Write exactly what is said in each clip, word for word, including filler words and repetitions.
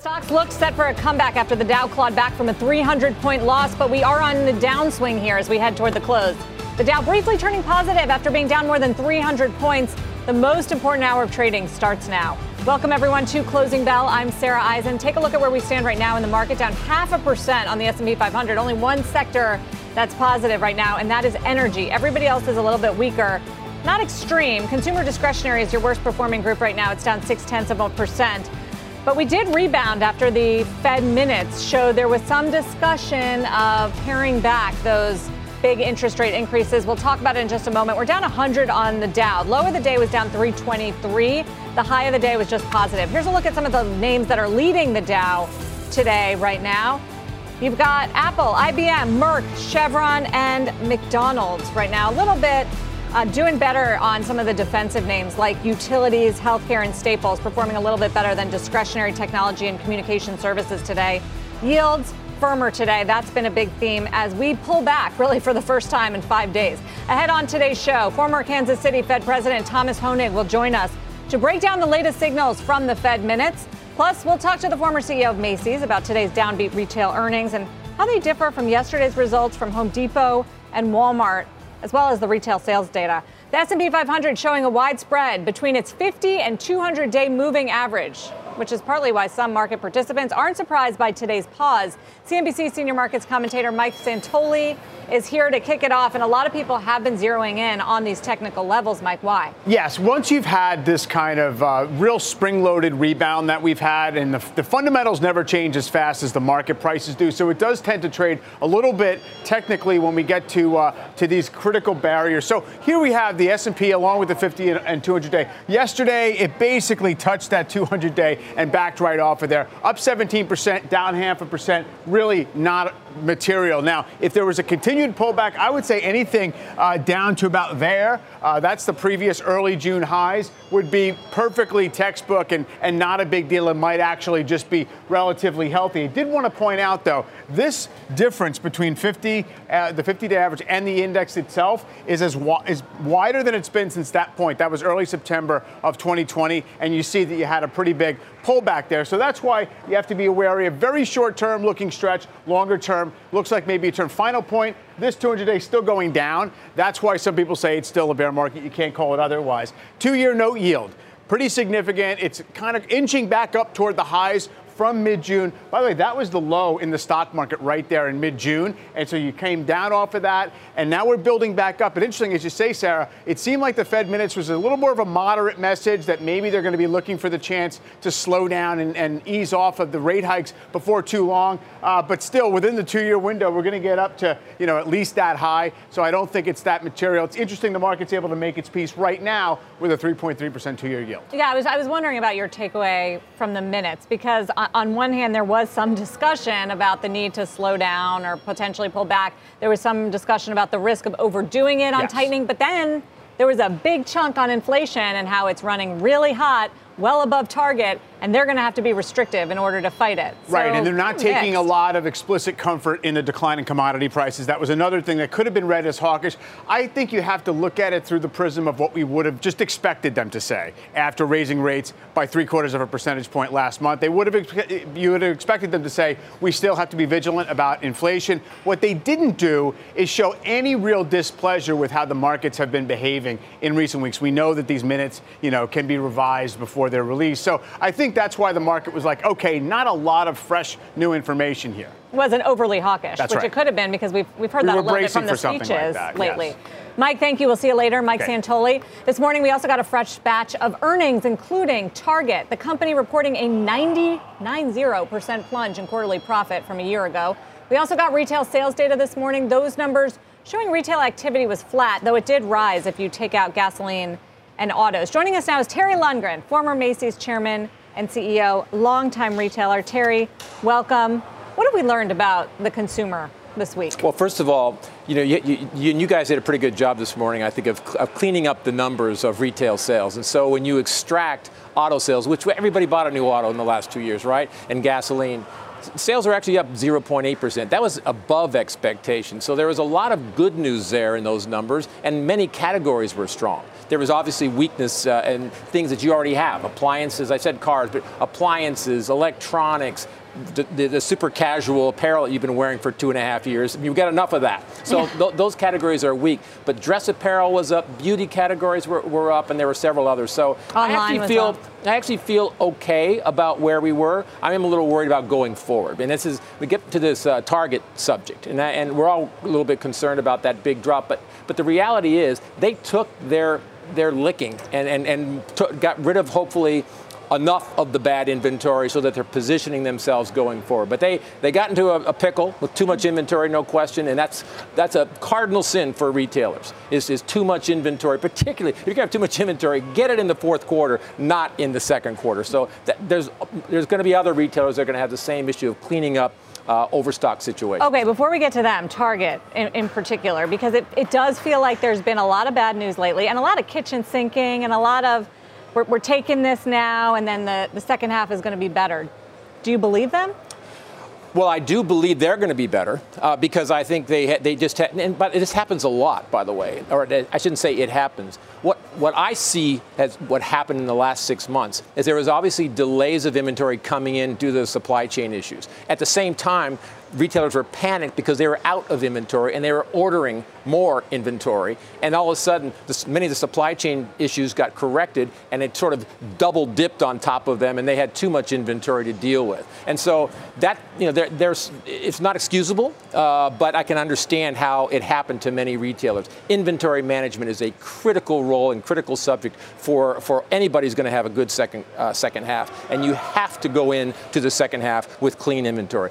Stocks look set for a comeback after the Dow clawed back from a three hundred point loss, but we are on the downswing here as we head toward the close. The Dow briefly turning positive after being down more than three hundred points. The most important hour of trading starts now. Welcome, everyone, to Closing Bell. I'm Sarah Eisen. Take a look at where we stand right now in the market, down half a percent on the S and P five hundred. Only one sector that's positive right now, and that is energy. Everybody else is a little bit weaker. Not extreme. Consumer discretionary is your worst performing group right now. It's down six-tenths of a percent. But we did rebound after the Fed minutes showed there was some discussion of paring back those big interest rate increases. We'll talk about it in just a moment. We're down one hundred on the Dow. Low of the day was down three twenty-three. The high of the day was just positive. Here's a look at some of the names that are leading the Dow today right now. You've got Apple, I B M, Merck, Chevron, and McDonald's right now. A little bit Uh, doing better on some of the defensive names like utilities, healthcare, and staples, performing a little bit better than discretionary technology and communication services today. Yields firmer today. That's been a big theme as we pull back really for the first time in five days. Ahead on today's show, former Kansas City Fed President Thomas Hoenig will join us to break down the latest signals from the Fed minutes. Plus, we'll talk to the former C E O of Macy's about today's downbeat retail earnings and how they differ from yesterday's results from Home Depot and Walmart, as well as the retail sales data. The S and P five hundred showing a wide spread between its fifty and two hundred day moving average, which is partly why some market participants aren't surprised by today's pause. C N B C senior markets commentator Mike Santoli is here to kick it off, and a lot of people have been zeroing in on these technical levels. Mike, why? Yes, once you've had this kind of uh, real spring-loaded rebound that we've had, and the, the fundamentals never change as fast as the market prices do, so it does tend to trade a little bit technically when we get to uh, to these critical barriers. So here we have the S and P along with the fifty and two hundred day. Yesterday, it basically touched that two hundred day and backed right off of there. Up seventeen percent, down half a percent, really not material. Now, if there was a continued pullback, I would say anything uh, down to about there. Uh, that's the previous early June highs would be perfectly textbook and, and not a big deal. It might actually just be relatively healthy. I did want to point out, though, this difference between fifty, uh, the fifty-day average and the index itself is as wi- is wider than it's been since that point. That was early September of twenty twenty, and you see that you had a pretty big pullback there. So that's why you have to be wary of very short-term looking stretch, longer-term looks like maybe a turn. Final point, this two hundred day still going down. That's why some people say it's still a bear market. You can't call it otherwise. Two-year note yield, pretty significant. It's kind of inching back up toward the highs from mid-June. By the way, that was the low in the stock market right there in mid-June. And so you came down off of that. And now we're building back up. And interesting, as you say, Sarah, it seemed like the Fed minutes was a little more of a moderate message that maybe they're going to be looking for the chance to slow down and, and ease off of the rate hikes before too long. Uh, but still, within the two-year window, we're going to get up to, you know, at least that high. So I don't think it's that material. It's interesting the market's able to make its peace right now with a three point three percent two-year yield. Yeah, I was, I was wondering about your takeaway from the minutes, because on On one hand, there was some discussion about the need to slow down or potentially pull back. There was some discussion about the risk of overdoing it on yes. tightening. But then there was a big chunk on inflation and how it's running really hot, well above target, and they're going to have to be restrictive in order to fight it. So, right, and they're not taking mixed. a lot of explicit comfort in the decline in commodity prices. That was another thing that could have been read as hawkish. I think you have to look at it through the prism of what we would have just expected them to say after raising rates by three quarters of a percentage point last month. They would have, you would have expected them to say, we still have to be vigilant about inflation. What they didn't do is show any real displeasure with how the markets have been behaving in recent weeks. We know that these minutes, you know, can be revised before their release. So I think that's why the market was like, okay, not a lot of fresh new information here. It wasn't overly hawkish, that's which right. It could have been, because we've we've heard we that a little bit from the speeches like lately. Yes. Mike, thank you. We'll see you later. Mike okay. Santoli. This morning, we also got a fresh batch of earnings, including Target, the company reporting a ninety-nine point zero percent plunge in quarterly profit from a year ago. We also got retail sales data this morning. Those numbers showing retail activity was flat, though it did rise if you take out gasoline and autos. Joining us now is Terry Lundgren, former Macy's chairman and C E O, longtime retailer. Terry, welcome. What have we learned about the consumer this week? Well, first of all, you know, you, you, you guys did a pretty good job this morning, I think, of, of cleaning up the numbers of retail sales. And so when you extract auto sales, which everybody bought a new auto in the last two years, right? And gasoline. Sales are actually up zero point eight percent. That was above expectation. So there was a lot of good news there in those numbers, and many categories were strong. There was obviously weakness uh, in things that you already have. Appliances, I said cars, but appliances, electronics, The, the, the super casual apparel that you've been wearing for two and a half years. You've got enough of that. So yeah. th- those categories are weak. But dress apparel was up, beauty categories were, were up, and there were several others. So Online I actually feel up. I actually feel okay about where we were. I am a little worried about going forward. And this is, we get to this uh, Target subject, and, I, and we're all a little bit concerned about that big drop. But, but the reality is they took their, their licking and, and, and t- got rid of, hopefully, enough of the bad inventory so that they're positioning themselves going forward. But they, they got into a, a pickle with too much inventory, no question, and that's that's a cardinal sin for retailers, is, is too much inventory. Particularly, if you're going to have too much inventory, get it in the fourth quarter, not in the second quarter. So that, there's, there's going to be other retailers that are going to have the same issue of cleaning up Uh, overstock situation. Okay, before we get to them, Target in, in particular, because it, it does feel like there's been a lot of bad news lately and a lot of kitchen sinking and a lot of we're, we're taking this now and then the, the second half is going to be better. Do you believe them? Well, I do believe they're going to be better uh, because I think they ha- they just ha- and, but this happens a lot, by the way, or I shouldn't say it happens. What what I see as what happened in the last six months is there was obviously delays of inventory coming in due to the supply chain issues. At the same time, retailers were panicked because they were out of inventory and they were ordering more inventory. And all of a sudden, this, many of the supply chain issues got corrected and it sort of double dipped on top of them and they had too much inventory to deal with. And so that, you know, there, there's it's not excusable, uh, but I can understand how it happened to many retailers. Inventory management is a critical role and critical subject for, for anybody who's going to have a good second uh, second half. And you have to go in to the second half with clean inventory.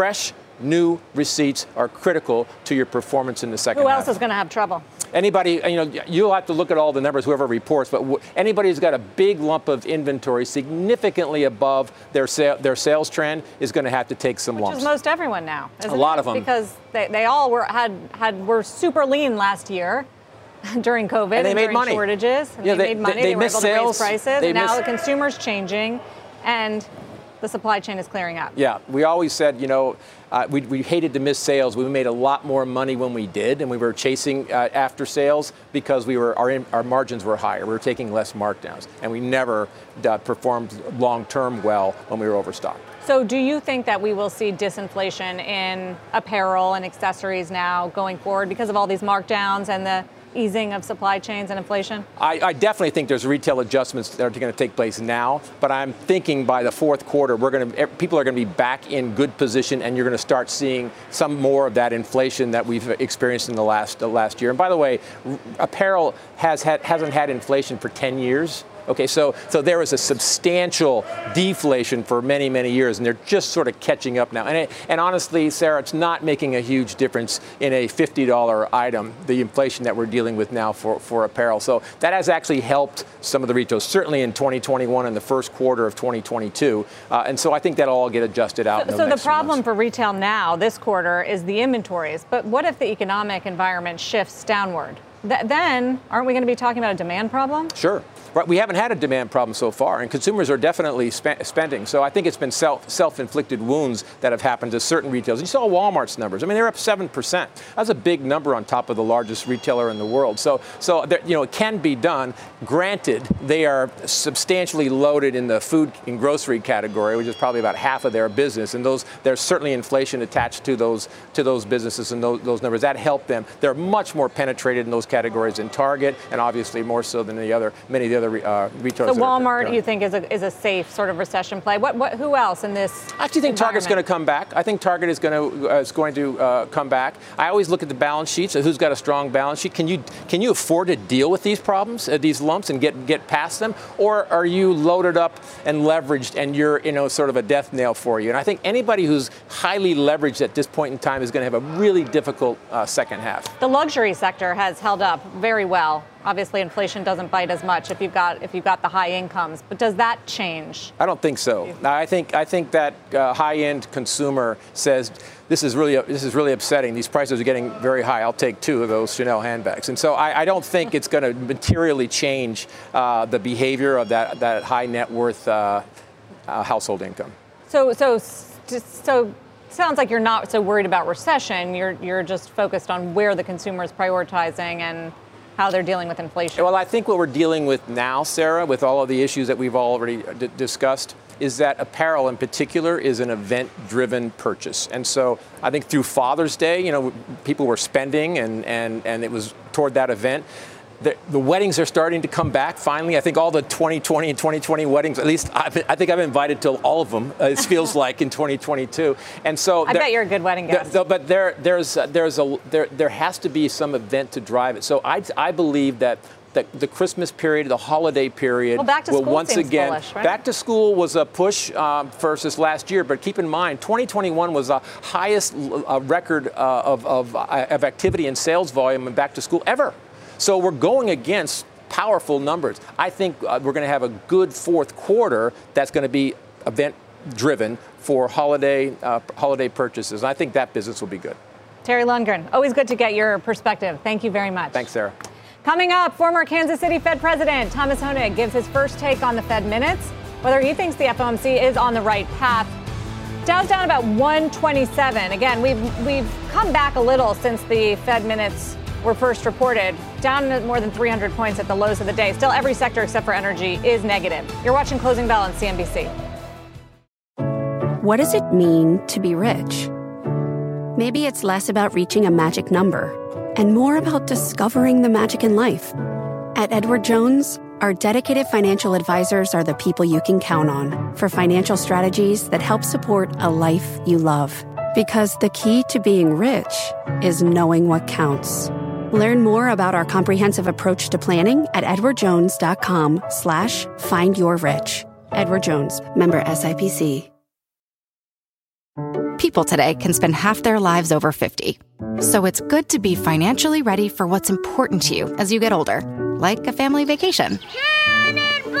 Fresh, new receipts are critical to your performance in the second half. Who else half. is going to have trouble? Anybody, you know, you'll have to look at all the numbers, whoever reports, but w- anybody who's got a big lump of inventory significantly above their sa- their sales trend is going to have to take some Which lumps. Which is most everyone now, isn't it? A lot it? of them. Because they, they all were had had were super lean last year during COVID and, they and made during money. shortages. And yeah, they, they made money. They, they, they were able sales. to raise prices. They and now miss- the consumer's changing. And the supply chain is clearing up. Yeah, we always said, you know, uh, we, we hated to miss sales. We made a lot more money when we did, and we were chasing uh, after sales because we were our our margins were higher. We were taking less markdowns, and we never uh, performed long-term well when we were overstocked. So do you think that we will see disinflation in apparel and accessories now going forward because of all these markdowns and the easing of supply chains and inflation? I, I definitely think there's retail adjustments that are going to take place now, but I'm thinking by the fourth quarter, we're going to people are going to be back in good position, and you're going to start seeing some more of that inflation that we've experienced in the last the last year. And by the way, apparel has had, hasn't had inflation for ten years. Okay, so so there was a substantial deflation for many, many years, and they're just sort of catching up now. And it, and honestly, Sarah, it's not making a huge difference in a fifty dollars item, the inflation that we're dealing with now for, for apparel. So that has actually helped some of the retailers, certainly in twenty twenty-one and the first quarter of twenty twenty-two. Uh, and so I think that'll all get adjusted out. So, in the, so next the problem for retail now, this quarter, is the inventories. But what if the economic environment shifts downward? Th- then aren't we going to be talking about a demand problem? Sure. Right, we haven't had a demand problem so far, and consumers are definitely spe- spending. So I think it's been self, self-inflicted wounds that have happened to certain retailers. You saw Walmart's numbers. I mean, they're up seven percent. That's a big number on top of the largest retailer in the world. So, so there, you know, it can be done. Granted, they are substantially loaded in the food and grocery category, which is probably about half of their business. And those, there's certainly inflation attached to those to those businesses and those, those numbers. That helped them. They're much more penetrated in those categories in Target, and obviously more so than the other many of the other. Uh, so Walmart, you think, is a is a safe sort of recession play? What what who else in this? I actually think Target's going to come back. I think Target is going to uh, is going to uh, come back. I always look at the balance sheets. So who's got a strong balance sheet? Can you can you afford to deal with these problems, uh, these lumps, and get get past them, or are you loaded up and leveraged, and you're you know sort of a death nail for you? And I think anybody who's highly leveraged at this point in time is going to have a really difficult uh, second half. The luxury sector has held up very well obviously inflation doesn't bite as much if you've got if you've got the high incomes. But does that change? I don't think so. I think I think that uh, high-end consumer says this is really this is really upsetting. These prices are getting very high. I'll take two of those Chanel handbags. And so I, I don't think it's going to materially change uh, the behavior of that that high net worth uh, uh, household income. So so so. Sounds like you're not so worried about recession. You're you're just focused on where the consumer is prioritizing and how they're dealing with inflation. Well, I think what we're dealing with now, Sarah, with all of the issues that we've already d- discussed, is that apparel in particular is an event-driven purchase. And so I think through Father's Day, you know, people were spending and and, and it was toward that event. The, the weddings are starting to come back finally. I think all the twenty twenty and twenty twenty weddings, at least I've been, I think I've been invited to all of them, uh, it feels like, in twenty twenty-two. And so I there, bet you're a good wedding guest. There, but there, there's, there's a, there, there has to be some event to drive it. So I, I believe that The, the Christmas period, the holiday period, well, back to will once again, bullish, right? Back to school was a push um, versus last year. But keep in mind, twenty twenty-one was the highest uh, record uh, of, of, uh, of activity and sales volume in back to school ever. So we're going against powerful numbers. I think uh, we're going to have a good fourth quarter that's going to be event driven for holiday, uh, holiday purchases. And I think that business will be good. Terry Lundgren, always good to get your perspective. Thank you very much. Thanks, Sarah. Coming up, former Kansas City Fed President Thomas Hoenig gives his first take on the Fed minutes, whether he thinks the F O M C is on the right path. Dow's down about one twenty-seven. Again, we've we've come back a little since the Fed minutes were first reported, down more than three hundred points at the lows of the day. Still, every sector except for energy is negative. You're watching Closing Bell on C N B C. What does it mean to be rich? Maybe it's less about reaching a magic number and more about discovering the magic in life. At Edward Jones, our dedicated financial advisors are the people you can count on for financial strategies that help support a life you love. Because the key to being rich is knowing what counts. Learn more about our comprehensive approach to planning at edwardjones.com slash find your rich. Edward Jones, member S I P C. People today can spend half their lives over fifty. So it's good to be financially ready for what's important to you as you get older, like a family vacation. Cannonball!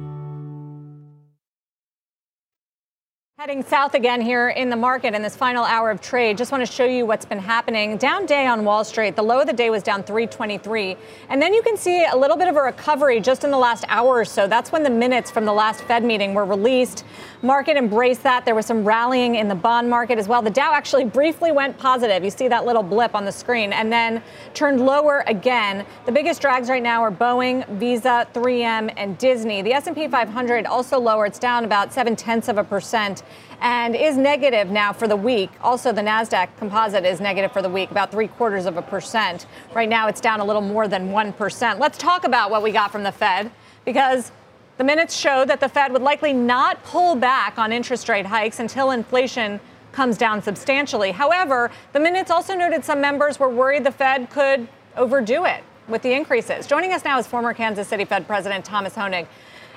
Heading south again here in the market in this final hour of trade. Just want to show you what's been happening. Down day on Wall Street. The low of the day was down three twenty-three. And then you can see a little bit of a recovery just in the last hour or so. That's when the minutes from the last Fed meeting were released. Market embraced that. There was some rallying in the bond market as well. The Dow actually briefly went positive. You see that little blip on the screen and then turned lower again. The biggest drags right now are Boeing, Visa, three M, and Disney. The S and P five hundred also lower. It's down about seven-tenths of a percent. And is negative now for the week. Also, the NASDAQ composite is negative for the week, about three quarters of a percent. Right now, it's down a little more than one percent. Let's talk about what we got from the Fed, because the minutes show that the Fed would likely not pull back on interest rate hikes until inflation comes down substantially. However, the minutes also noted some members were worried the Fed could overdo it with the increases. Joining us now is former Kansas City Fed President Thomas Hoenig.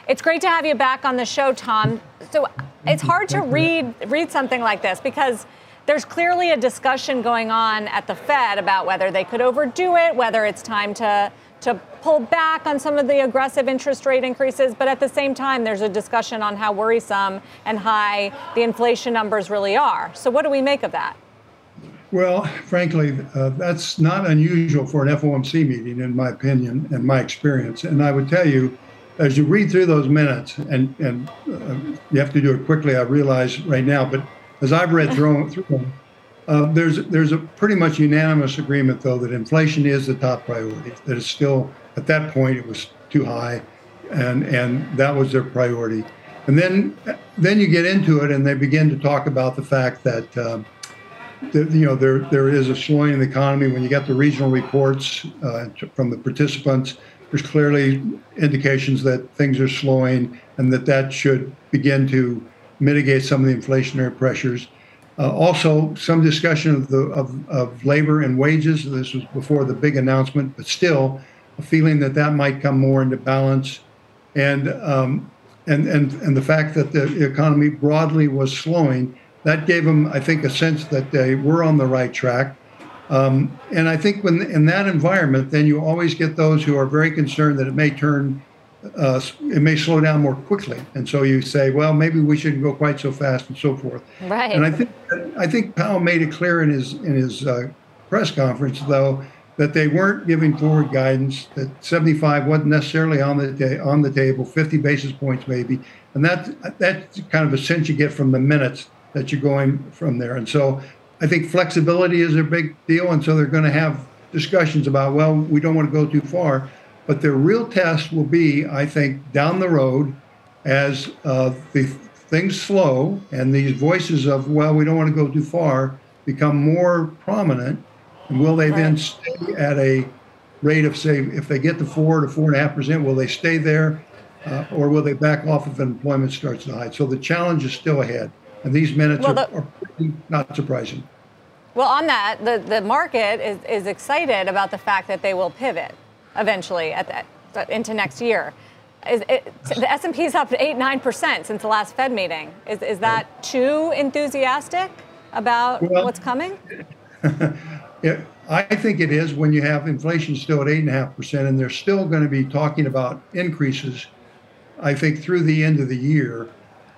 It's great to have you back on the show, Tom. So it's hard to read read something like this because there's clearly a discussion going on at the Fed about whether they could overdo it, whether it's time to to pull back on some of the aggressive interest rate increases. But at the same time, there's a discussion on how worrisome and high the inflation numbers really are. So what do we make of that? Well, frankly, uh, that's not unusual for an F O M C meeting, in my opinion, and my experience. And I would tell you, as you read through those minutes, and, and uh, you have to do it quickly, I realize right now, but as I've read through them, uh, there's there's a pretty much unanimous agreement, though, that inflation is the top priority, that it's still, at that point, it was too high, and, and that was their priority. And then then you get into it, and they begin to talk about the fact that, uh, that you know, there there is a slowing in the economy. When you got the regional reports uh, from the participants, there's clearly indications that things are slowing and that that should begin to mitigate some of the inflationary pressures. Uh, also, some discussion of, the, of, of labor and wages. This was before the big announcement, but still a feeling that that might come more into balance. And um, and, and and the fact that the economy broadly was slowing, that gave them, I think, a sense that they were on the right track. Um, and I think when in that environment, then you always get those who are very concerned that it may turn, uh, it may slow down more quickly. And so you say, well, maybe we shouldn't go quite so fast and so forth. Right. And I think I think Powell made it clear in his in his uh, press conference, though, that they weren't giving forward guidance, that seventy-five wasn't necessarily on the day, on the table, fifty basis points maybe. And that that's kind of a sense you get from the minutes that you're going from there. And so I think flexibility is a big deal, and so they're going to have discussions about, well, we don't want to go too far. But their real test will be, I think, down the road as uh, the things slow and these voices of, well, we don't want to go too far, become more prominent. And will they then stay at a rate of, say, if they get to four to four point five percent, will they stay there, uh, or will they back off if employment starts to hide? So the challenge is still ahead. And these minutes well, the, are, are pretty not surprising. Well, on that, the, the market is, is excited about the fact that they will pivot eventually at that, into next year. Is it, the S and P is up eight, nine percent since the last Fed meeting. Is, is that right. too enthusiastic about well, what's coming? it, I think it is when you have inflation still at eight point five percent, and they're still going to be talking about increases, I think, through the end of the year.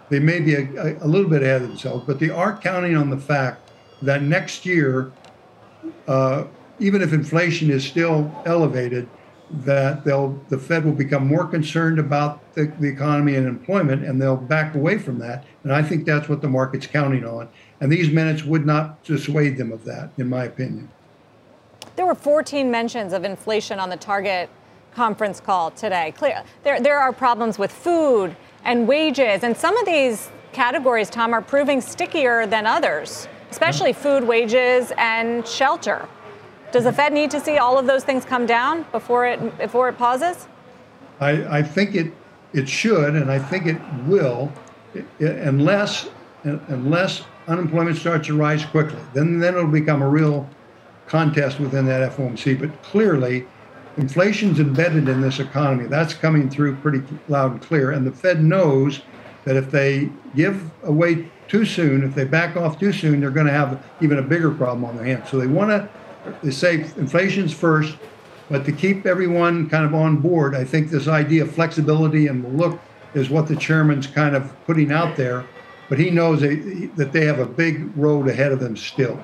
They may be a, a little bit ahead of themselves, but they are counting on the fact that next year, uh, even if inflation is still elevated, that they'll the Fed will become more concerned about the, the economy and employment, and they'll back away from that. And I think that's what the market's counting on. And these minutes would not dissuade them of that, in my opinion. There were fourteen mentions of inflation on the Target conference call today. Clear, there there are problems with food and wages. And some of these categories, Tom, are proving stickier than others, especially food, wages, and shelter. Does the Fed need to see all of those things come down before it before it pauses? I, I think it it should, and I think it will, it, it, unless unless unemployment starts to rise quickly. Then then it'll become a real contest within that F O M C. But clearly, inflation's embedded in this economy. That's coming through pretty loud and clear. And the Fed knows that if they give away too soon, if they back off too soon, they're going to have even a bigger problem on their hands. So they want to they say inflation's first, but to keep everyone kind of on board, I think this idea of flexibility and we'll look is what the chairman's kind of putting out there. But he knows that they have a big road ahead of them still.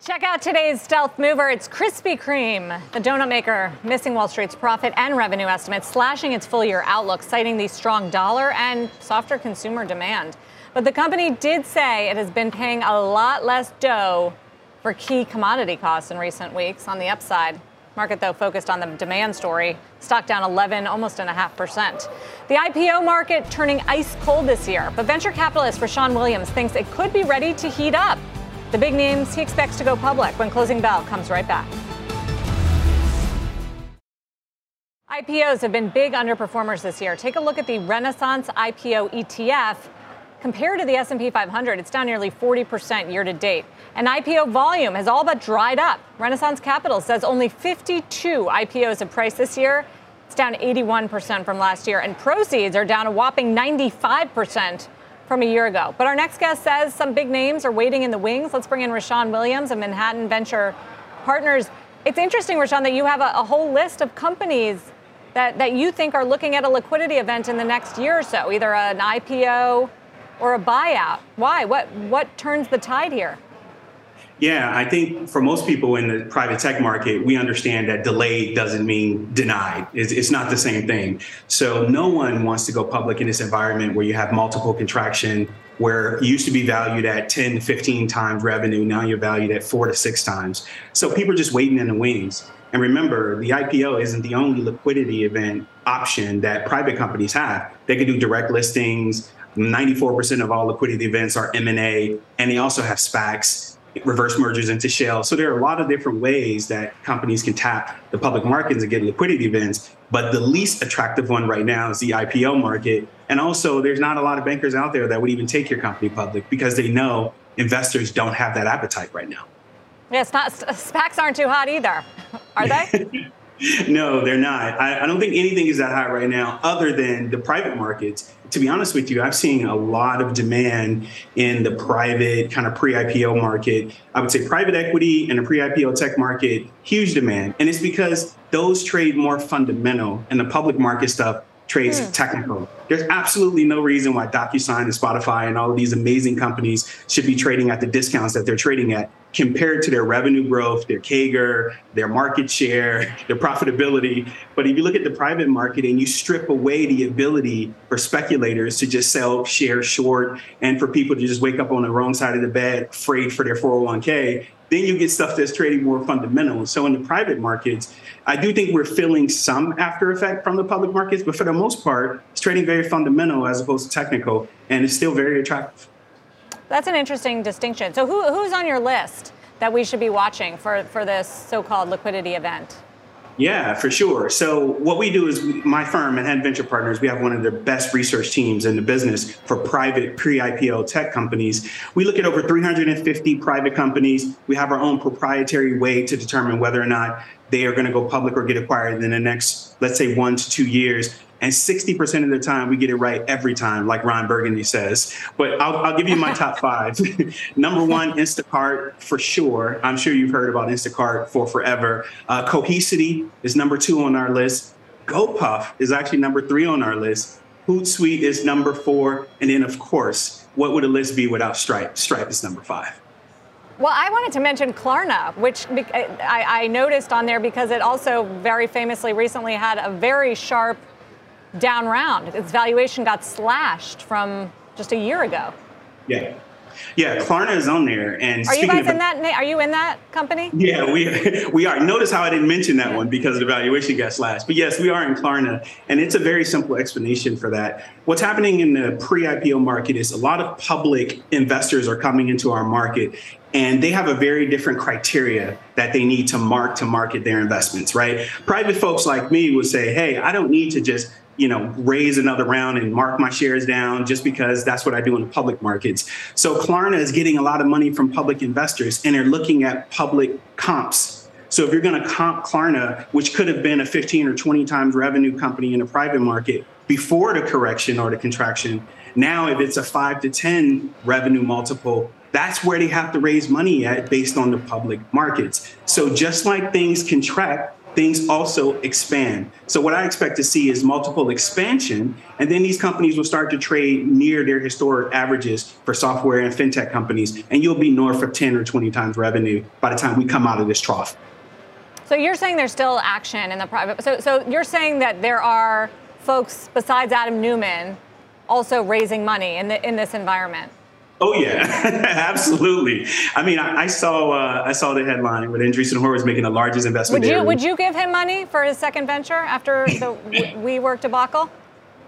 Check out today's stealth mover. It's Krispy Kreme, the donut maker, missing Wall Street's profit and revenue estimates, slashing its full-year outlook, citing the strong dollar and softer consumer demand. But the company did say it has been paying a lot less dough for key commodity costs in recent weeks. On the upside, market, though, focused on the demand story. Stock down eleven, almost and a half percent. The I P O market turning ice cold this year. But venture capitalist Rashaun Williams thinks it could be ready to heat up. The big names he expects to go public when Closing Bell comes right back. I P Os have been big underperformers this year. Take a look at the Renaissance I P O E T F. Compared to the S and P five hundred, it's down nearly forty percent year to date. And I P O volume has all but dried up. Renaissance Capital says only fifty-two I P Os have priced this year. It's down eighty-one percent from last year. And proceeds are down a whopping ninety-five percent from a year ago. But our next guest says some big names are waiting in the wings. Let's bring in Rashaun Williams of Manhattan Venture Partners. It's interesting, Rashaun, that you have a, a whole list of companies that, that you think are looking at a liquidity event in the next year or so, either an I P O or a buyout. Why? What, what turns the tide here? Yeah, I think for most people in the private tech market, we understand that delayed doesn't mean denied. It's, it's not the same thing. So no one wants to go public in this environment where you have multiple contraction, where you used to be valued at ten to fifteen times revenue. Now you're valued at four to six times. So people are just waiting in the wings. And remember, the I P O isn't the only liquidity event option that private companies have. They can do direct listings. ninety-four percent of all liquidity events are M and A, and they also have SPACs. Reverse mergers into shell. So there are a lot of different ways that companies can tap the public markets and get liquidity events. But the least attractive one right now is the I P O market. And also, there's not a lot of bankers out there that would even take your company public because they know investors don't have that appetite right now. Yeah, it's not, SPACs aren't too hot either, are they? No, they're not. I, I don't think anything is that high right now other than the private markets. To be honest with you, I've seen a lot of demand in the private kind of pre-I P O market. I would say private equity and the pre-I P O tech market, huge demand. And it's because those trade more fundamental and the public market stuff trades mm. technical. There's absolutely no reason why DocuSign and Spotify and all of these amazing companies should be trading at the discounts that they're trading at compared to their revenue growth, their C A G R, their market share, their profitability. But if you look at the private market and you strip away the ability for speculators to just sell share short and for people to just wake up on the wrong side of the bed afraid for their four oh one k, then you get stuff that's trading more fundamental. So in the private markets, I do think we're feeling some after effect from the public markets, but for the most part, it's trading very fundamental as opposed to technical, and it's still very attractive. That's an interesting distinction. So who who's on your list that we should be watching for, for this so-called liquidity event? Yeah, for sure. So what we do is we, my firm, Manhattan Venture Partners, we have one of the best research teams in the business for private pre-I P O tech companies. We look at over three hundred fifty private companies. We have our own proprietary way to determine whether or not they are going to go public or get acquired in the next, let's say, one to two years. And sixty percent of the time, we get it right every time, like Ron Burgundy says. But I'll, I'll give you my top five. Number one, Instacart, for sure. I'm sure you've heard about Instacart for forever. Uh, Cohesity is number two on our list. GoPuff is actually number three on our list. Hootsuite is number four. And then, of course, what would a list be without Stripe? Stripe is number five. Well, I wanted to mention Klarna, which I, I noticed on there because it also very famously recently had a very sharp down round. Its valuation got slashed from just a year ago. Yeah. Yeah, Klarna is on there. And are you guys of, in that? Are you in that company? Yeah, we we are. Notice how I didn't mention that one because the valuation got slashed. But yes, we are in Klarna, and it's a very simple explanation for that. What's happening in the pre-I P O market is a lot of public investors are coming into our market, and they have a very different criteria that they need to mark to market their investments. Right? Private folks like me would say, "Hey, I don't need to just." you know, raise another round and mark my shares down just because that's what I do in the public markets. So Klarna is getting a lot of money from public investors and they're looking at public comps. So if you're going to comp Klarna, which could have been a fifteen or twenty times revenue company in a private market before the correction or the contraction, now if it's a five to ten revenue multiple, that's where they have to raise money at based on the public markets. So just like things contract, things also expand. So what I expect to see is multiple expansion, and then these companies will start to trade near their historic averages for software and fintech companies, and you'll be north of ten or twenty times revenue by the time we come out of this trough. So you're saying there's still action in the private. So, so you're saying that there are folks besides Adam Neumann also raising money in the, in this environment. Oh, yeah, absolutely. I mean, I, I saw uh, I saw the headline where Andreessen Horowitz making the largest investment. Would you, would you give him money for his second venture after the WeWork debacle?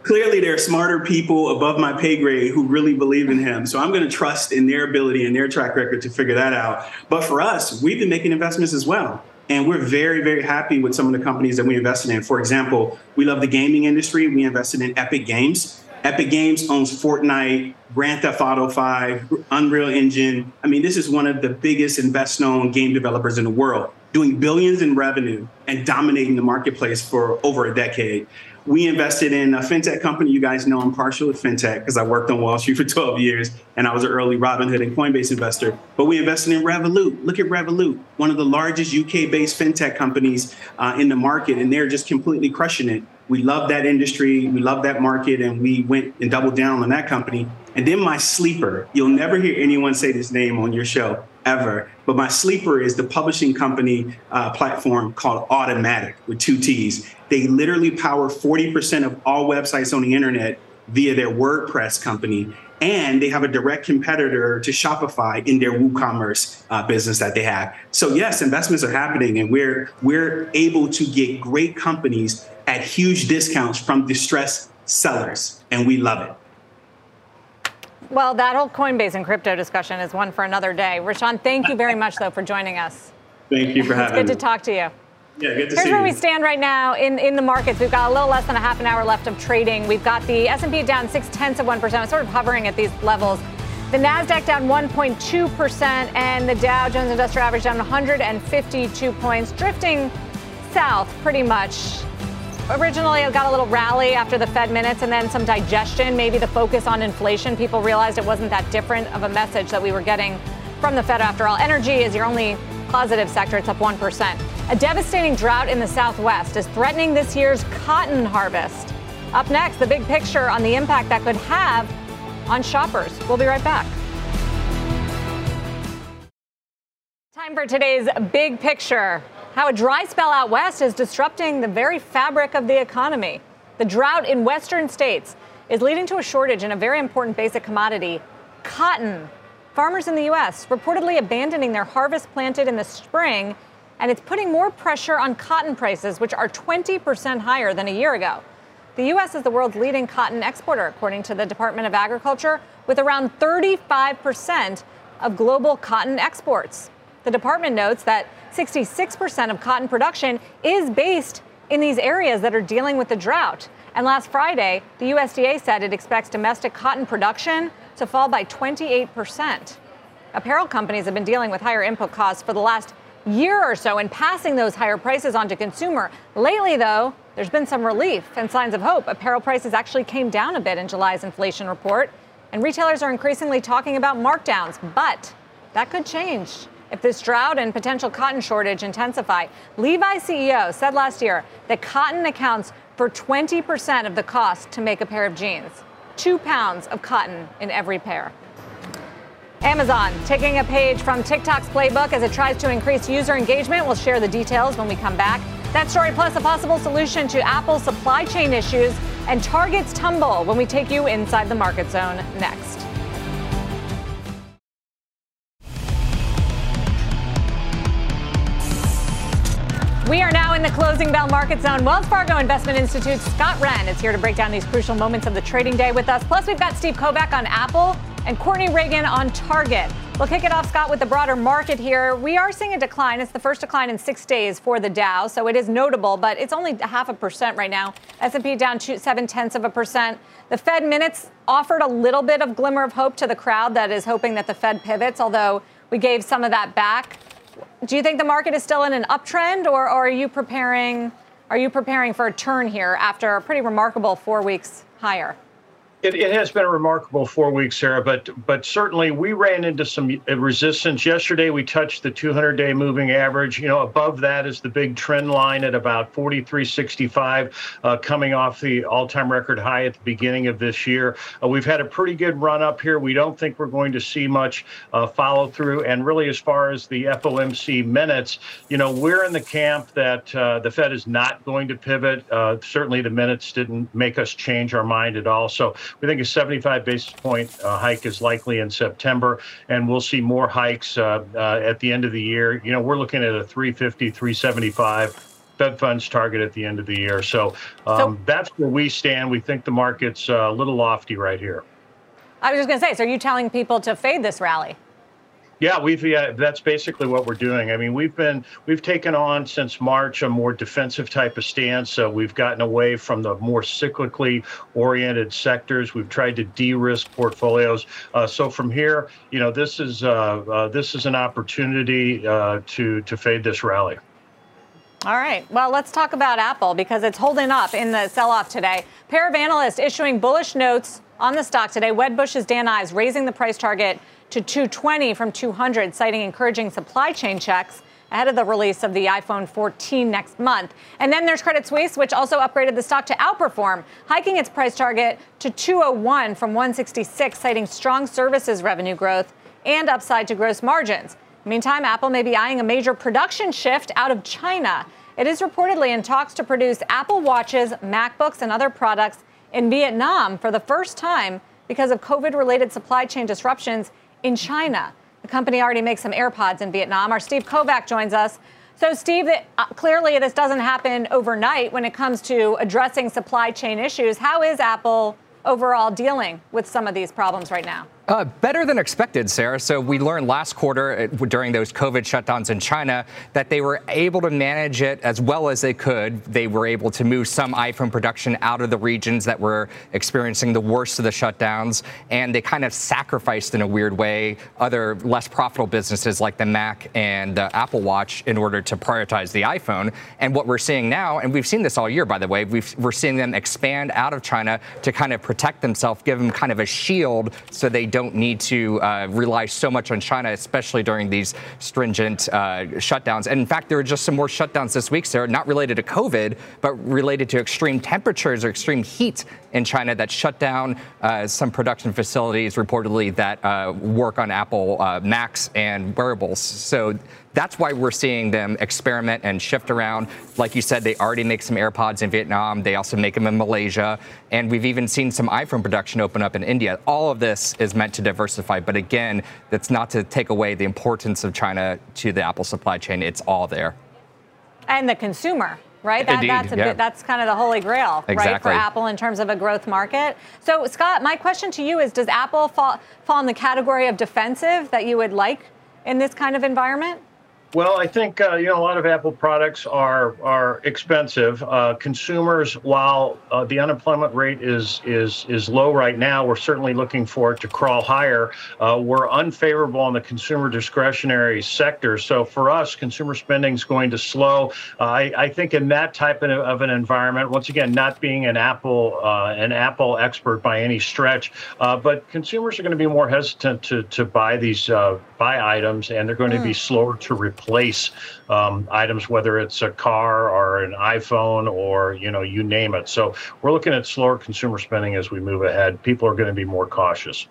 Clearly, there are smarter people above my pay grade who really believe in him. So I'm going to trust in their ability and their track record to figure that out. But for us, we've been making investments as well. And we're very, very happy with some of the companies that we invested in. For example, we love the gaming industry. We invested in Epic Games. Epic Games owns Fortnite, Grand Theft Auto five, Unreal Engine. I mean, this is one of the biggest and best known game developers in the world, doing billions in revenue and dominating the marketplace for over a decade. We invested in a fintech company. You guys know I'm partial to fintech because I worked on Wall Street for twelve years and I was an early Robinhood and Coinbase investor. But we invested in Revolut. Look at Revolut, one of the largest U K-based fintech companies uh, in the market, and they're just completely crushing it. We love that industry, we love that market, and we went and doubled down on that company. And then my sleeper, you'll never hear anyone say this name on your show ever, but my sleeper is the publishing company uh, platform called Automatic with two T's. They literally power forty percent of all websites on the internet via their WordPress company. And they have a direct competitor to Shopify in their WooCommerce uh, business that they have. So yes, investments are happening, and we're we're able to get great companies at huge discounts from distressed sellers, and we love it. Well, that whole Coinbase and crypto discussion is one for another day. Rashaun, thank you very much, though, for joining us. Thank you for having me. It's good to talk to you. Yeah, good to see you. Here's where we stand right now in, in the markets. We've got a little less than a half an hour left of trading. We've got the S and P down six tenths of one percent, sort of hovering at these levels. The NASDAQ down one point two percent, and the Dow Jones Industrial Average down one hundred fifty-two points, drifting south pretty much. Originally, it got a little rally after the Fed minutes and then some digestion, maybe the focus on inflation. People realized it wasn't that different of a message that we were getting from the Fed after all. Energy is your only positive sector. It's up one percent. A devastating drought in the Southwest is threatening this year's cotton harvest. Up next, the big picture on the impact that could have on shoppers. We'll be right back. Time for today's big picture. How a dry spell out west is disrupting the very fabric of the economy. The drought in western states is leading to a shortage in a very important basic commodity, cotton. Farmers in the U S reportedly abandoning their harvest planted in the spring, and it's putting more pressure on cotton prices, which are twenty percent higher than a year ago. The U S is the world's leading cotton exporter, according to the Department of Agriculture, with around thirty-five percent of global cotton exports. The department notes that sixty-six percent of cotton production is based in these areas that are dealing with the drought. And last Friday, the U S D A said it expects domestic cotton production to fall by twenty-eight percent. Apparel companies have been dealing with higher input costs for the last year or so and passing those higher prices on to consumer. Lately, though, there's been some relief and signs of hope. Apparel prices actually came down a bit in July's inflation report, and retailers are increasingly talking about markdowns. But that could change if this drought and potential cotton shortage intensify. Levi's C E O said last year that cotton accounts for twenty percent of the cost to make a pair of jeans. Two pounds of cotton in every pair. Amazon taking a page from TikTok's playbook as it tries to increase user engagement. We'll share the details when we come back. That story plus a possible solution to Apple's supply chain issues and Target's tumble when we take you inside the market zone next. We are now in the Closing Bell Market Zone. Wells Fargo Investment Institute's Scott Wren is here to break down these crucial moments of the trading day with us. Plus, we've got Steve Kovach on Apple and Courtney Reagan on Target. We'll kick it off, Scott, with the broader market here. We are seeing a decline. It's the first decline in six days for the Dow, so it is notable, but it's only half a percent right now. S and P down two, seven-tenths of a percent. The Fed minutes offered a little bit of glimmer of hope to the crowd that is hoping that the Fed pivots, although we gave some of that back. Do you think the market is still in an uptrend, or, or are you preparing are you preparing for a turn here after a pretty remarkable four weeks higher? It, it has been a remarkable four weeks, Sarah, but but certainly we ran into some resistance. Yesterday, we touched the two hundred day moving average. You know, above that is the big trend line at about forty-three sixty-five, uh, coming off the all-time record high at the beginning of this year. Uh, we've had a pretty good run up here. We don't think we're going to see much uh, follow through. And really, as far as the F O M C minutes, you know, we're in the camp that uh, the Fed is not going to pivot. Uh, certainly, the minutes didn't make us change our mind at all. So we think a seventy-five basis point uh, hike is likely in September, and we'll see more hikes uh, uh, at the end of the year. You know, we're looking at a three fifty, three seventy-five Fed funds target at the end of the year. So, um, so that's where we stand. We think the market's uh, a little lofty right here. I was just going to say, so are you telling people to fade this rally? Yeah, we've yeah, that's basically what we're doing. I mean, we've been we've taken on since March a more defensive type of stance. So we've gotten away from the more cyclically oriented sectors. We've tried to de-risk portfolios. Uh, so from here, you know, this is uh, uh, this is an opportunity uh, to to fade this rally. All right. Well, let's talk about Apple because it's holding up in the sell-off today. A pair of analysts issuing bullish notes on the stock today. Wedbush's Dan Ives raising the price target to two twenty from two hundred, citing encouraging supply chain checks ahead of the release of the iPhone fourteen next month. And then there's Credit Suisse, which also upgraded the stock to outperform, hiking its price target to two oh one from one sixty-six, citing strong services revenue growth and upside to gross margins. Meantime, Apple may be eyeing a major production shift out of China. It is reportedly in talks to produce Apple Watches, MacBooks, and other products in Vietnam for the first time because of COVID-related supply chain disruptions in China. The company already makes some AirPods in Vietnam. Our Steve Kovach joins us. So, Steve, it, uh, clearly this doesn't happen overnight when it comes to addressing supply chain issues. How is Apple overall dealing with some of these problems right now? Uh, better than expected, Sarah. So we learned last quarter uh, during those COVID shutdowns in China that they were able to manage it as well as they could. They were able to move some iPhone production out of the regions that were experiencing the worst of the shutdowns. And they kind of sacrificed, in a weird way, other less profitable businesses like the Mac and uh, Apple Watch in order to prioritize the iPhone. And what we're seeing now, and we've seen this all year, by the way, we've, we're seeing them expand out of China to kind of protect themselves, give them kind of a shield so they don't don't need to uh, rely so much on China, especially during these stringent uh, shutdowns. And in fact, there were just some more shutdowns this week, Sarah, not related to COVID, but related to extreme temperatures or extreme heat in China that shut down uh, some production facilities reportedly that uh, work on Apple uh, Macs and wearables. So that's why we're seeing them experiment and shift around. Like you said, they already make some AirPods in Vietnam. They also make them in Malaysia. And we've even seen some iPhone production open up in India. All of this is meant to diversify. But again, that's not to take away the importance of China to the Apple supply chain. It's all there. And the consumer, right? That, Indeed, that's, a yeah. bit, that's kind of the holy grail, exactly, right, for Apple in terms of a growth market. So, Scott, my question to you is, does Apple fall, fall in the category of defensive that you would like in this kind of environment? Well, I think uh, you know a lot of Apple products are are expensive. Uh, consumers, while uh, the unemployment rate is is is low right now, we're certainly looking for it to crawl higher. Uh, we're unfavorable on the consumer discretionary sector, so for us, consumer spending is going to slow. Uh, I, I think in that type of, of an environment, once again, not being an Apple uh, an Apple expert by any stretch, uh, but consumers are going to be more hesitant to to buy these uh, buy items, and they're going mm. to be slower to replace. Place um, items, whether it's a car or an iPhone or, you know, you name it. So we're looking at slower consumer spending as we move ahead. People are going to be more cautious.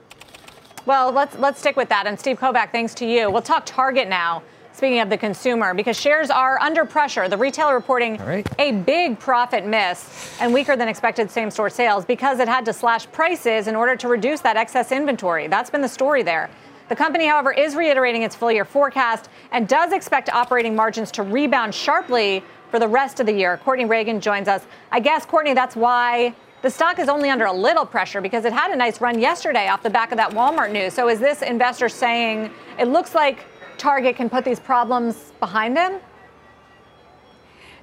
Well, let's let's stick with that. And Steve Kovach, thanks to you. We'll talk Target now, speaking of the consumer, because shares are under pressure. The retailer reporting right. a big profit miss and weaker than expected same-store sales because it had to slash prices in order to reduce that excess inventory. That's been the story there. The company, however, is reiterating its full year forecast and does expect operating margins to rebound sharply for the rest of the year. Courtney Reagan joins us. I guess, Courtney, that's why the stock is only under a little pressure, because it had a nice run yesterday off the back of that Walmart news. So is this investor saying it looks like Target can put these problems behind them?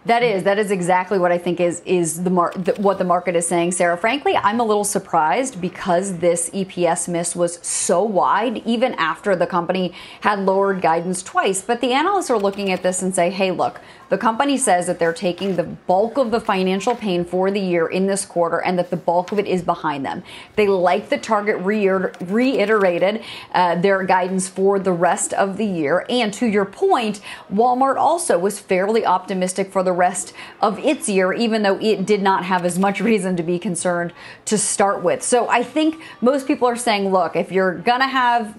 That is, that is exactly what I think is is the, mar- the what the market is saying, Sarah. Frankly, I'm a little surprised because this E P S miss was so wide, even after the company had lowered guidance twice. But the analysts are looking at this and say, hey, look, the company says that they're taking the bulk of the financial pain for the year in this quarter and that the bulk of it is behind them. They, like the Target, re- reiterated uh, their guidance for the rest of the year. And to your point, Walmart also was fairly optimistic for the rest of its year, even though it did not have as much reason to be concerned to start with. So I think most people are saying, look, if you're going to have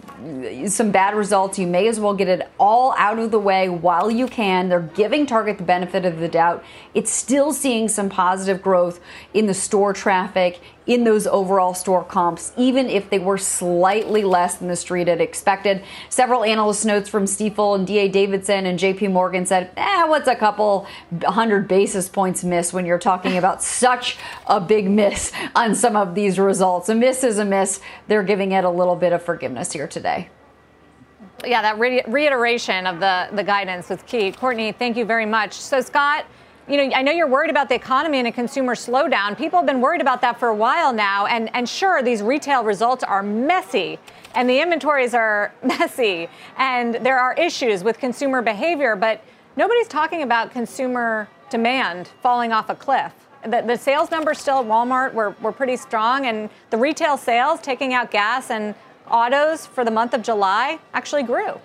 some bad results, you may as well get it all out of the way while you can. They're giving Target the benefit of the doubt. It's still seeing some positive growth in the store traffic, in those overall store comps, even if they were slightly less than the street had expected. Several analyst notes from Stifel and D A. Davidson and J P. Morgan said, eh, what's a couple hundred basis points miss when you're talking about such a big miss on some of these results? A miss is a miss. They're giving it a little bit of forgiveness here today. Yeah, that re- reiteration of the, the guidance was key. Courtney, thank you very much. So, Scott, you know, I know you're worried about the economy and a consumer slowdown. People have been worried about that for a while now. And, and sure, these retail results are messy and the inventories are messy and there are issues with consumer behavior. But nobody's talking about consumer demand falling off a cliff. The, the sales numbers still at Walmart were, were pretty strong. And the retail sales, taking out gas and autos for the month of July, actually grew.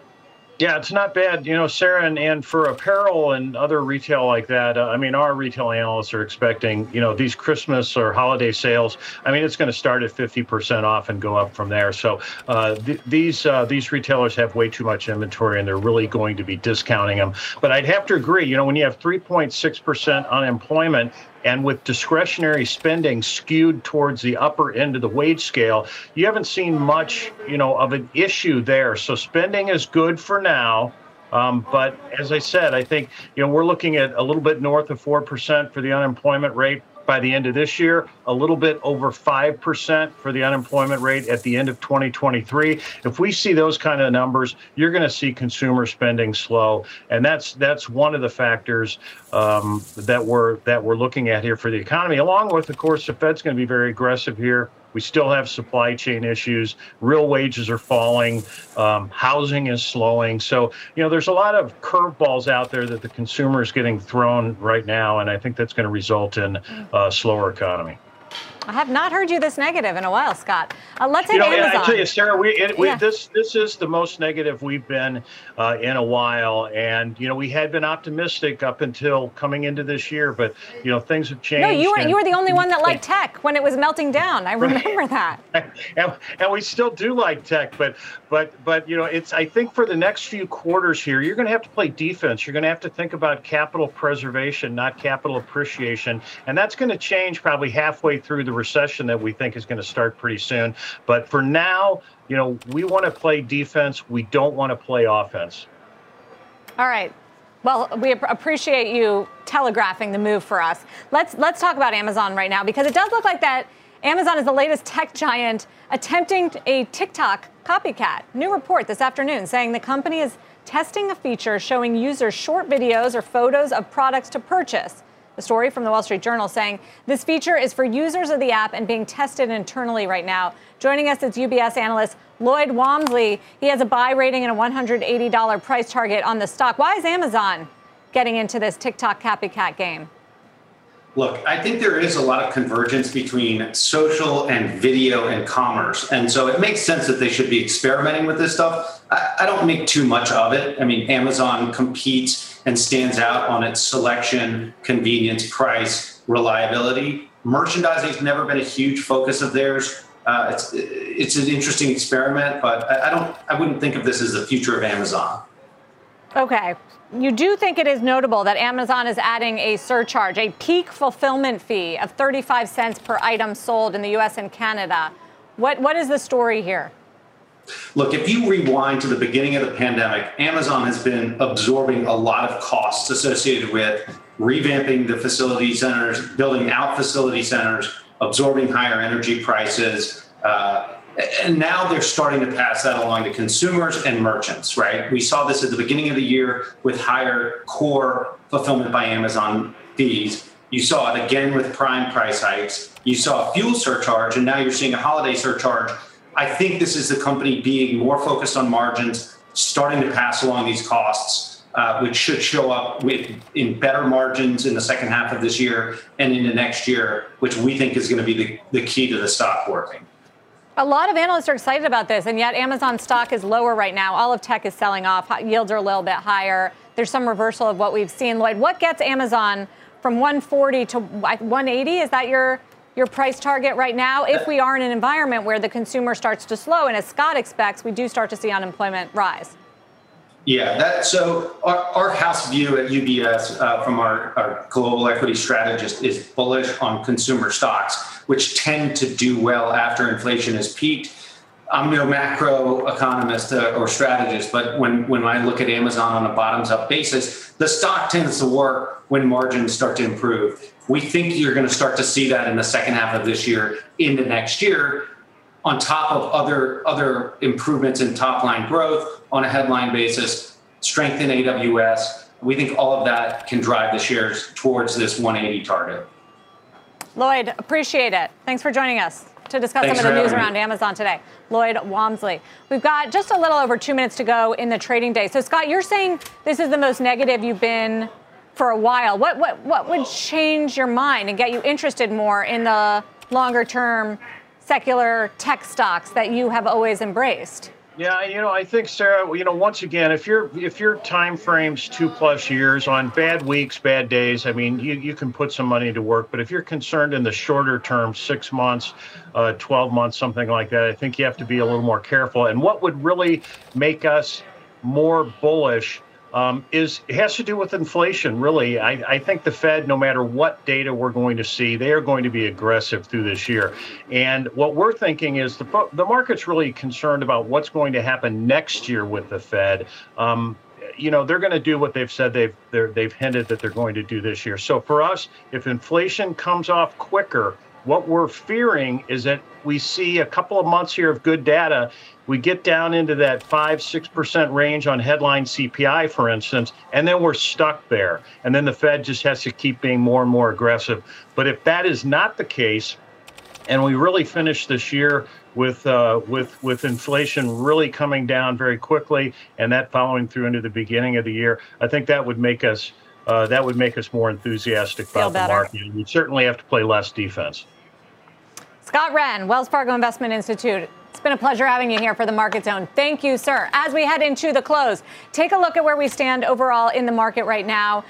Yeah, it's not bad. You know, Sarah, and, and for apparel and other retail like that, uh, I mean, our retail analysts are expecting, you know, these Christmas or holiday sales. I mean, it's going to start at fifty percent off and go up from there. So uh, th- these uh, these retailers have way too much inventory and they're really going to be discounting them. But I'd have to agree, you know, when you have three point six percent unemployment, and with discretionary spending skewed towards the upper end of the wage scale, you haven't seen much, you know, of an issue there. So spending is good for now. Um, but as I said, I think, you know, we're looking at a little bit north of four percent for the unemployment rate by the end of this year, a little bit over five percent for the unemployment rate at the end of twenty twenty-three. If we see those kind of numbers, you're going to see consumer spending slow. And that's that's one of the factors um, that we're that we're looking at here for the economy, along with, of course, the Fed's going to be very aggressive here. We still have supply chain issues. Real wages are falling. Um, housing is slowing. So, you know, there's a lot of curveballs out there that the consumer is getting thrown right now. And I think that's going to result in a slower economy. I have not heard you this negative in a while, Scott. Uh, let's take you know, Amazon. I tell you, Sarah, we, it, we, yeah. this this is the most negative we've been uh, in a while, and you know we had been optimistic up until coming into this year, but you know things have changed. No, you were and, you were the only one that liked tech when it was melting down. I remember right. that. And, and we still do like tech, but but but you know it's. I think for the next few quarters here, you're going to have to play defense. You're going to have to think about capital preservation, not capital appreciation, and that's going to change probably halfway through the recession that we think is going to start pretty soon. But for now, you know, we want to play defense. We don't want to play offense. All right. Well, we appreciate you telegraphing the move for us. Let's let's talk about Amazon right now, because it does look like that Amazon is the latest tech giant attempting a TikTok copycat. New report this afternoon saying the company is testing a feature showing users short videos or photos of products to purchase. The story from the Wall Street Journal saying this feature is for users of the app and being tested internally right now. Joining us is U B S analyst Lloyd Walmsley. He has a buy rating and a one hundred eighty dollars price target on the stock. Why is Amazon getting into this TikTok copycat game? Look, I think there is a lot of convergence between social and video and commerce. And so it makes sense that they should be experimenting with this stuff. I, I don't make too much of it. I mean, Amazon competes and stands out on its selection, convenience, price, reliability. Merchandising has never been a huge focus of theirs. Uh, it's, it's an interesting experiment, but I, I don't, I wouldn't think of this as the future of Amazon. Okay. You do think it is notable that Amazon is adding a surcharge, a peak fulfillment fee of thirty-five cents per item sold in the U S and Canada. What, what is the story here? Look, if you rewind to the beginning of the pandemic, Amazon has been absorbing a lot of costs associated with revamping the facility centers, building out facility centers, absorbing higher energy prices, uh, and now they're starting to pass that along to consumers and merchants, right? We saw this at the beginning of the year with higher core fulfillment by Amazon fees. You saw it again with Prime price hikes. You saw a fuel surcharge, and now you're seeing a holiday surcharge. I think this is the company being more focused on margins, starting to pass along these costs, uh, which should show up with in better margins in the second half of this year and into next year, which we think is going to be the, the key to the stock working. A lot of analysts are excited about this, and yet Amazon stock is lower right now. All of tech is selling off. Yields are a little bit higher. There's some reversal of what we've seen. Lloyd, what gets Amazon from one forty to one eighty? Is that your, your price target right now? If we are in an environment where the consumer starts to slow, and as Scott expects, we do start to see unemployment rise. Yeah, that, so our, our house view at U B S uh, from our, our global equity strategist is bullish on consumer stocks, which tend to do well after inflation has peaked. I'm no macro economist uh, or strategist, but when, when I look at Amazon on a bottoms-up basis, the stock tends to work when margins start to improve. We think you're going to start to see that in the second half of this year into next year, on top of other, other improvements in top-line growth on a headline basis, strength in A W S. We think all of that can drive the shares towards this one eighty target. Lloyd, appreciate it. Thanks for joining us to discuss Thanks some of the news around Amazon today. Lloyd Walmsley. We've got just a little over two minutes to go in the trading day. So, Scott, you're saying this is the most negative you've been for a while. What what what would change your mind and get you interested more in the longer-term secular tech stocks that you have always embraced? Yeah, you know, I think, Sarah, you know, once again, if your if your time frame's two plus years on bad weeks, bad days, I mean, you, you can put some money to work. But if you're concerned in the shorter term, six months, uh, twelve months, something like that, I think you have to be a little more careful. And what would really make us more bullish um, is it has to do with inflation, really. I, I think the Fed, no matter what data we're going to see, they are going to be aggressive through this year. And what we're thinking is the, the market's really concerned about what's going to happen next year with the Fed. Um, you know, they're going to do what they've said they've they've hinted that they're going to do this year. So for us, if inflation comes off quicker, what we're fearing is that we see a couple of months here of good data. We get down into that five, six percent range on headline C P I, for instance, and then we're stuck there. And then the Fed just has to keep being more and more aggressive. But if that is not the case, and we really finish this year with uh, with with inflation really coming down very quickly, and that following through into the beginning of the year, I think that would make us uh, that would make us more enthusiastic about the market. We certainly have to play less defense. Scott Wren, Wells Fargo Investment Institute. It's been a pleasure having you here for the Market Zone. Thank you, sir. As we head into the close, take a look at where we stand overall in the market right now.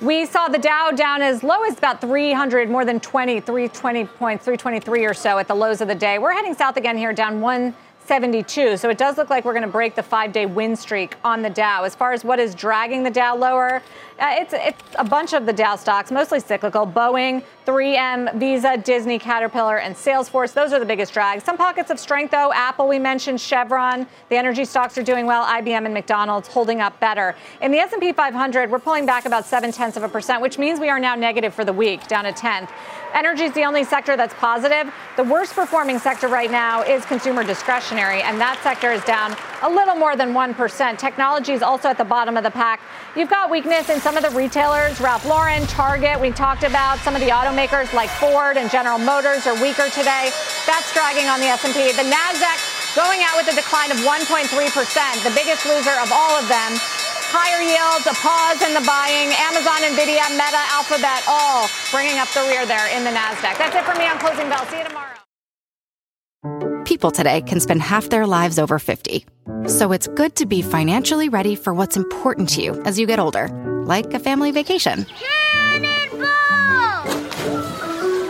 We saw the Dow down as low as about three hundred, more than twenty, three twenty point three twenty-three or so at the lows of the day. We're heading south again here, down one seventy-two. So it does look like we're going to break the five-day win streak on the Dow. As far as what is dragging the Dow lower, uh, it's it's a bunch of the Dow stocks, mostly cyclical. Boeing, three M, Visa, Disney, Caterpillar, and Salesforce. Those are the biggest drags. Some pockets of strength, though. Apple, we mentioned, Chevron. The energy stocks are doing well. I B M and McDonald's holding up better. In the S and P five hundred, we're pulling back about seven-tenths of a percent, which means we are now negative for the week, down a tenth. Energy is the only sector that's positive. The worst performing sector right now is consumer discretionary, and that sector is down a little more than one percent. Technology is also at the bottom of the pack. You've got weakness in some of the retailers, Ralph Lauren, Target, we talked about. Some of the automakers like Ford and General Motors are weaker today. That's dragging on the S and P. The Nasdaq going out with a decline of one point three percent, the biggest loser of all of them. Higher yields, a pause in the buying. Amazon, NVIDIA, Meta, Alphabet, all bringing up the rear there in the Nasdaq. That's it for me on Closing Bell. See you tomorrow. People today can spend half their lives over fifty. So it's good to be financially ready for what's important to you as you get older, like a family vacation. Cannonball!